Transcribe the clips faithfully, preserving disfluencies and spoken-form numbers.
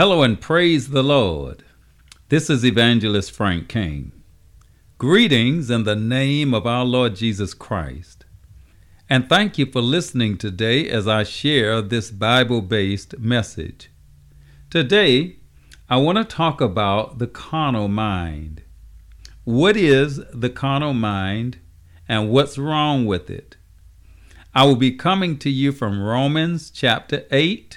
Hello and praise the Lord. This is Evangelist Frank King. Greetings in the name of our Lord Jesus Christ. And thank you for listening today as I share this Bible-based message. Today, I want to talk about the carnal mind. What is the carnal mind and what's wrong with it? I will be coming to you from Romans chapter eight,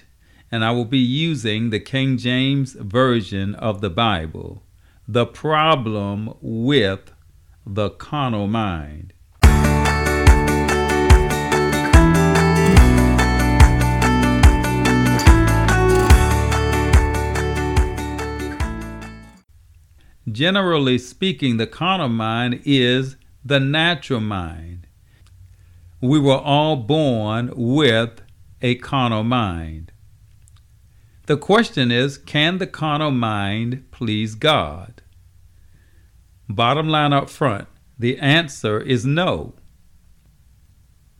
and I will be using the King James Version of the Bible. The problem with the carnal mind. Generally speaking, the carnal mind is the natural mind. We were all born with a carnal mind. The question is, can the carnal mind please God? Bottom line up front, the answer is no.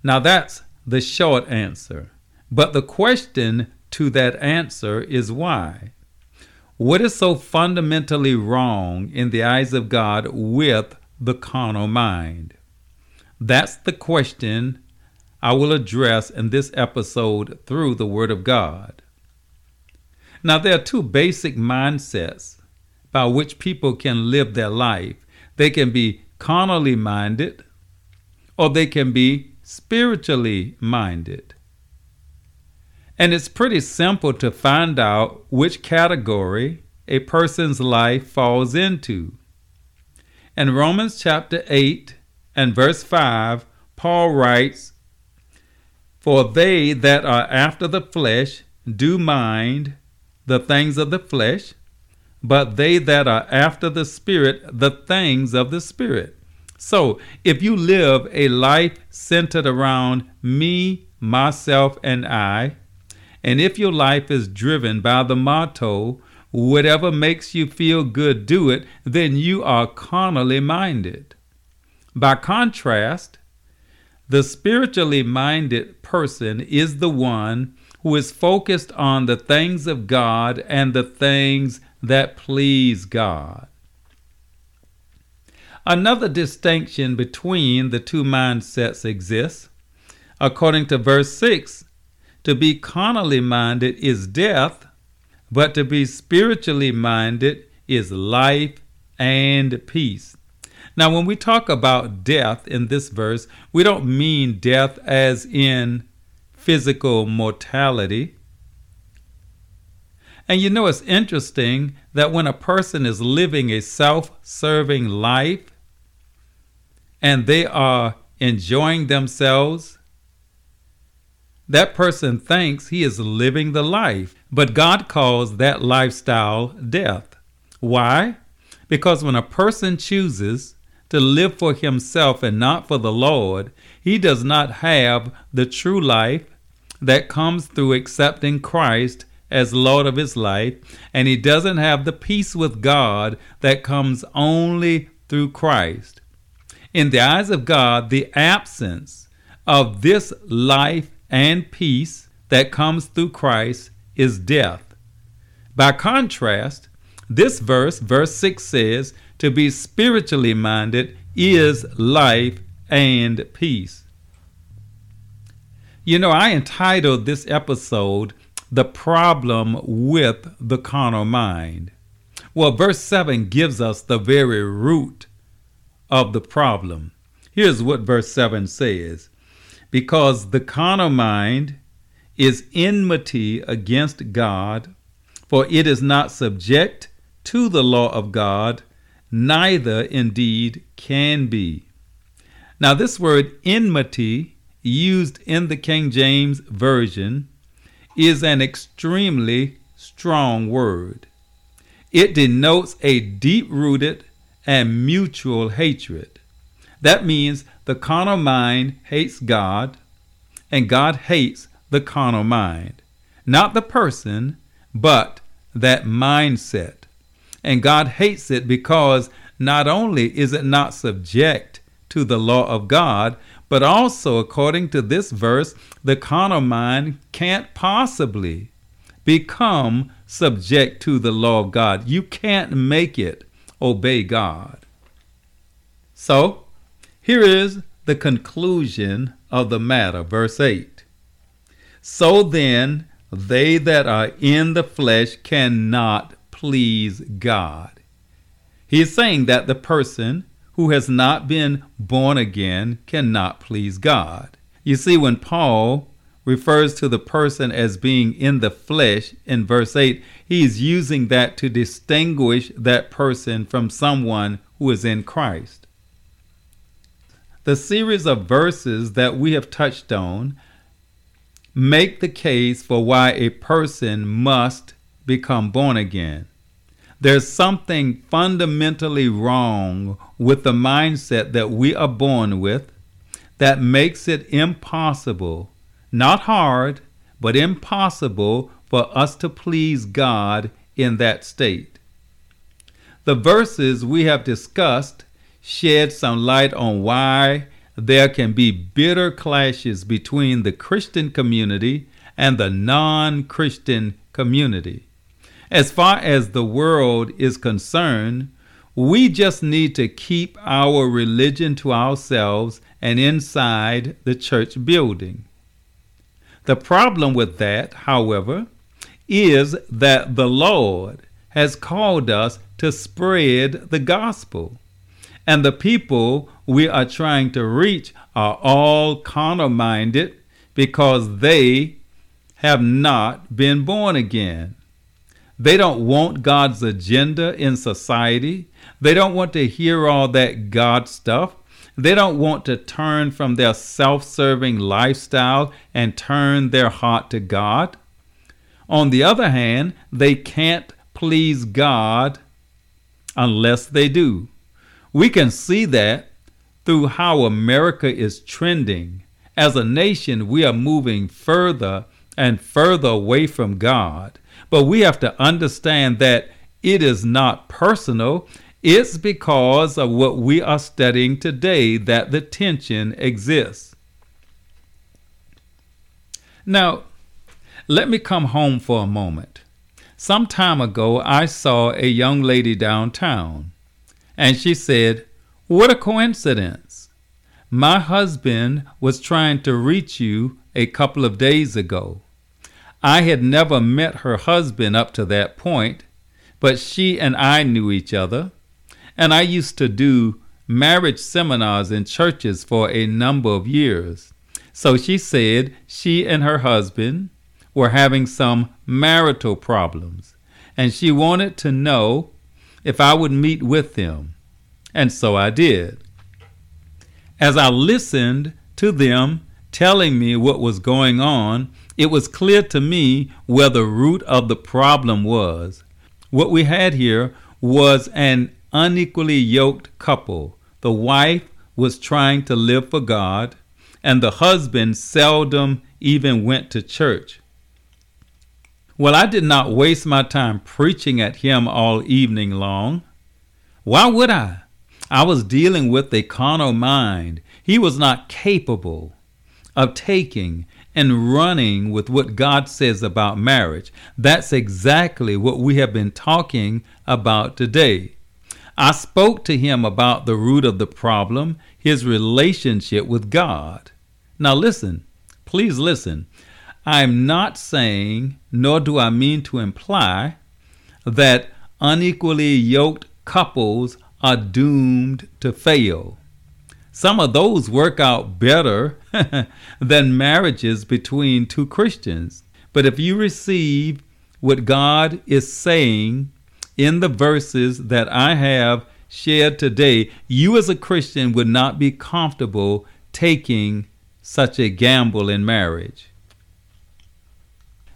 Now that's the short answer. But the question to that answer is why? What is so fundamentally wrong in the eyes of God with the carnal mind? That's the question I will address in this episode through the Word of God. Now, there are two basic mindsets by which people can live their life. They can be carnally minded, or they can be spiritually minded. And it's pretty simple to find out which category a person's life falls into. In Romans chapter eight and verse five, Paul writes, "For they that are after the flesh do mind the things of the flesh, but they that are after the Spirit, the things of the Spirit." So, if you live a life centered around me, myself, and I, and if your life is driven by the motto, whatever makes you feel good, do it, then you are carnally minded. By contrast, the spiritually minded person is the one who is focused on the things of God and the things that please God. Another distinction between the two mindsets exists. According to verse six, to be carnally minded is death, but to be spiritually minded is life and peace. Now, when we talk about death in this verse, we don't mean death as in physical mortality. And you know, it's interesting that when a person is living a self-serving life and they are enjoying themselves, that person thinks he is living the life. But God calls that lifestyle death. Why? Because when a person chooses to live for himself and not for the Lord, he does not have the true life that comes through accepting Christ as Lord of his life, and he doesn't have the peace with God that comes only through Christ. In the eyes of God, the absence of this life and peace that comes through Christ is death. By contrast, this verse, verse six, says, to be spiritually minded is life and peace. You know, I entitled this episode, "The Problem with the Carnal Mind." Well, verse seven gives us the very root of the problem. Here's what verse seven says. "Because the carnal mind is enmity against God, for it is not subject to the law of God, neither indeed can be." Now, this word enmity, used in the King James Version, is an extremely strong word. It denotes a deep-rooted and mutual hatred. That means the carnal mind hates God, and God hates the carnal mind. Not the person, but that mindset. And God hates it because not only is it not subject to the law of God, but also, according to this verse, the carnal mind can't possibly become subject to the law of God. You can't make it obey God. So, here is the conclusion of the matter, verse eight. So then, they that are in the flesh cannot please God. He is saying that the person who has not been born again cannot please God. You see, when Paul refers to the person as being in the flesh in verse eight, he is using that to distinguish that person from someone who is in Christ. The series of verses that we have touched on make the case for why a person must become born again. There's something fundamentally wrong with the mindset that we are born with that makes it impossible, not hard, but impossible for us to please God in that state. The verses we have discussed shed some light on why there can be bitter clashes between the Christian community and the non-Christian community. As far as the world is concerned, we just need to keep our religion to ourselves and inside the church building. The problem with that, however, is that the Lord has called us to spread the gospel, and the people we are trying to reach are all carnal-minded because they have not been born again. They don't want God's agenda in society. They don't want to hear all that God stuff. They don't want to turn from their self-serving lifestyle and turn their heart to God. On the other hand, they can't please God unless they do. We can see that through how America is trending. As a nation, we are moving further and further away from God. But we have to understand that it is not personal. It's because of what we are studying today that the tension exists. Now, let me come home for a moment. Some time ago, I saw a young lady downtown, and she said, "What a coincidence. My husband was trying to reach you a couple of days ago." I had never met her husband up to that point, but she and I knew each other, and I used to do marriage seminars in churches for a number of years. So she said she and her husband were having some marital problems, and she wanted to know if I would meet with them, and so I did. As I listened to them telling me what was going on, it was clear to me where the root of the problem was. What we had here was an unequally yoked couple. The wife was trying to live for God, and the husband seldom even went to church. Well, I did not waste my time preaching at him all evening long. Why would I? I was dealing with a carnal mind. He was not capable of taking and running with what God says about marriage. That's exactly what we have been talking about today. I spoke to him about the root of the problem, his relationship with God. Now listen, please listen. I'm not saying, nor do I mean to imply, that unequally yoked couples are doomed to fail. Some of those work out better than marriages between two Christians. But if you receive what God is saying in the verses that I have shared today, you as a Christian would not be comfortable taking such a gamble in marriage.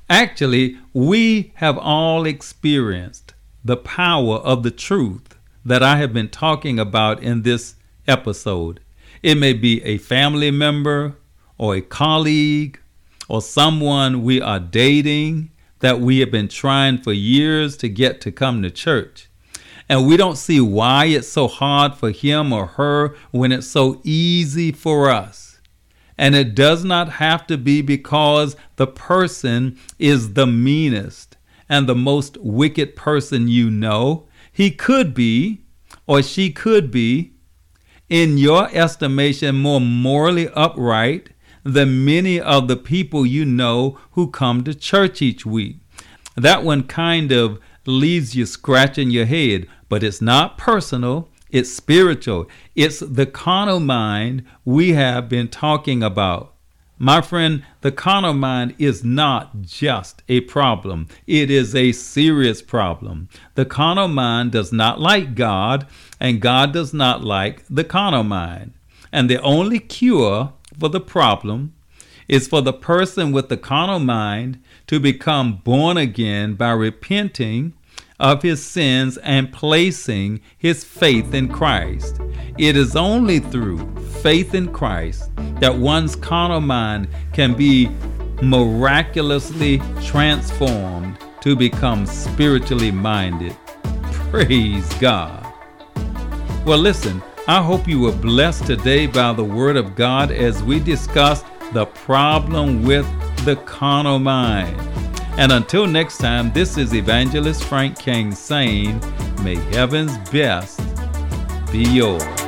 Actually, we have all experienced the power of the truth that I have been talking about in this episode. It may be a family member or a colleague or someone we are dating that we have been trying for years to get to come to church. And we don't see why it's so hard for him or her when it's so easy for us. And it does not have to be because the person is the meanest and the most wicked person you know. He could be, or she could be, in your estimation, more morally upright than many of the people you know who come to church each week. That one kind of leaves you scratching your head, but it's not personal. It's spiritual. It's the carnal mind we have been talking about. My friend, the carnal mind is not just a problem. It is a serious problem. The carnal mind does not like God, and God does not like the carnal mind. And the only cure for the problem is for the person with the carnal mind to become born again by repenting of his sins and placing his faith in Christ. It is only through faith in Christ that one's carnal mind can be miraculously transformed to become spiritually minded. Praise God. Well, listen, I hope you were blessed today by the Word of God as we discussed the problem with the carnal mind. And until next time, this is Evangelist Frank King saying, may heaven's best be yours.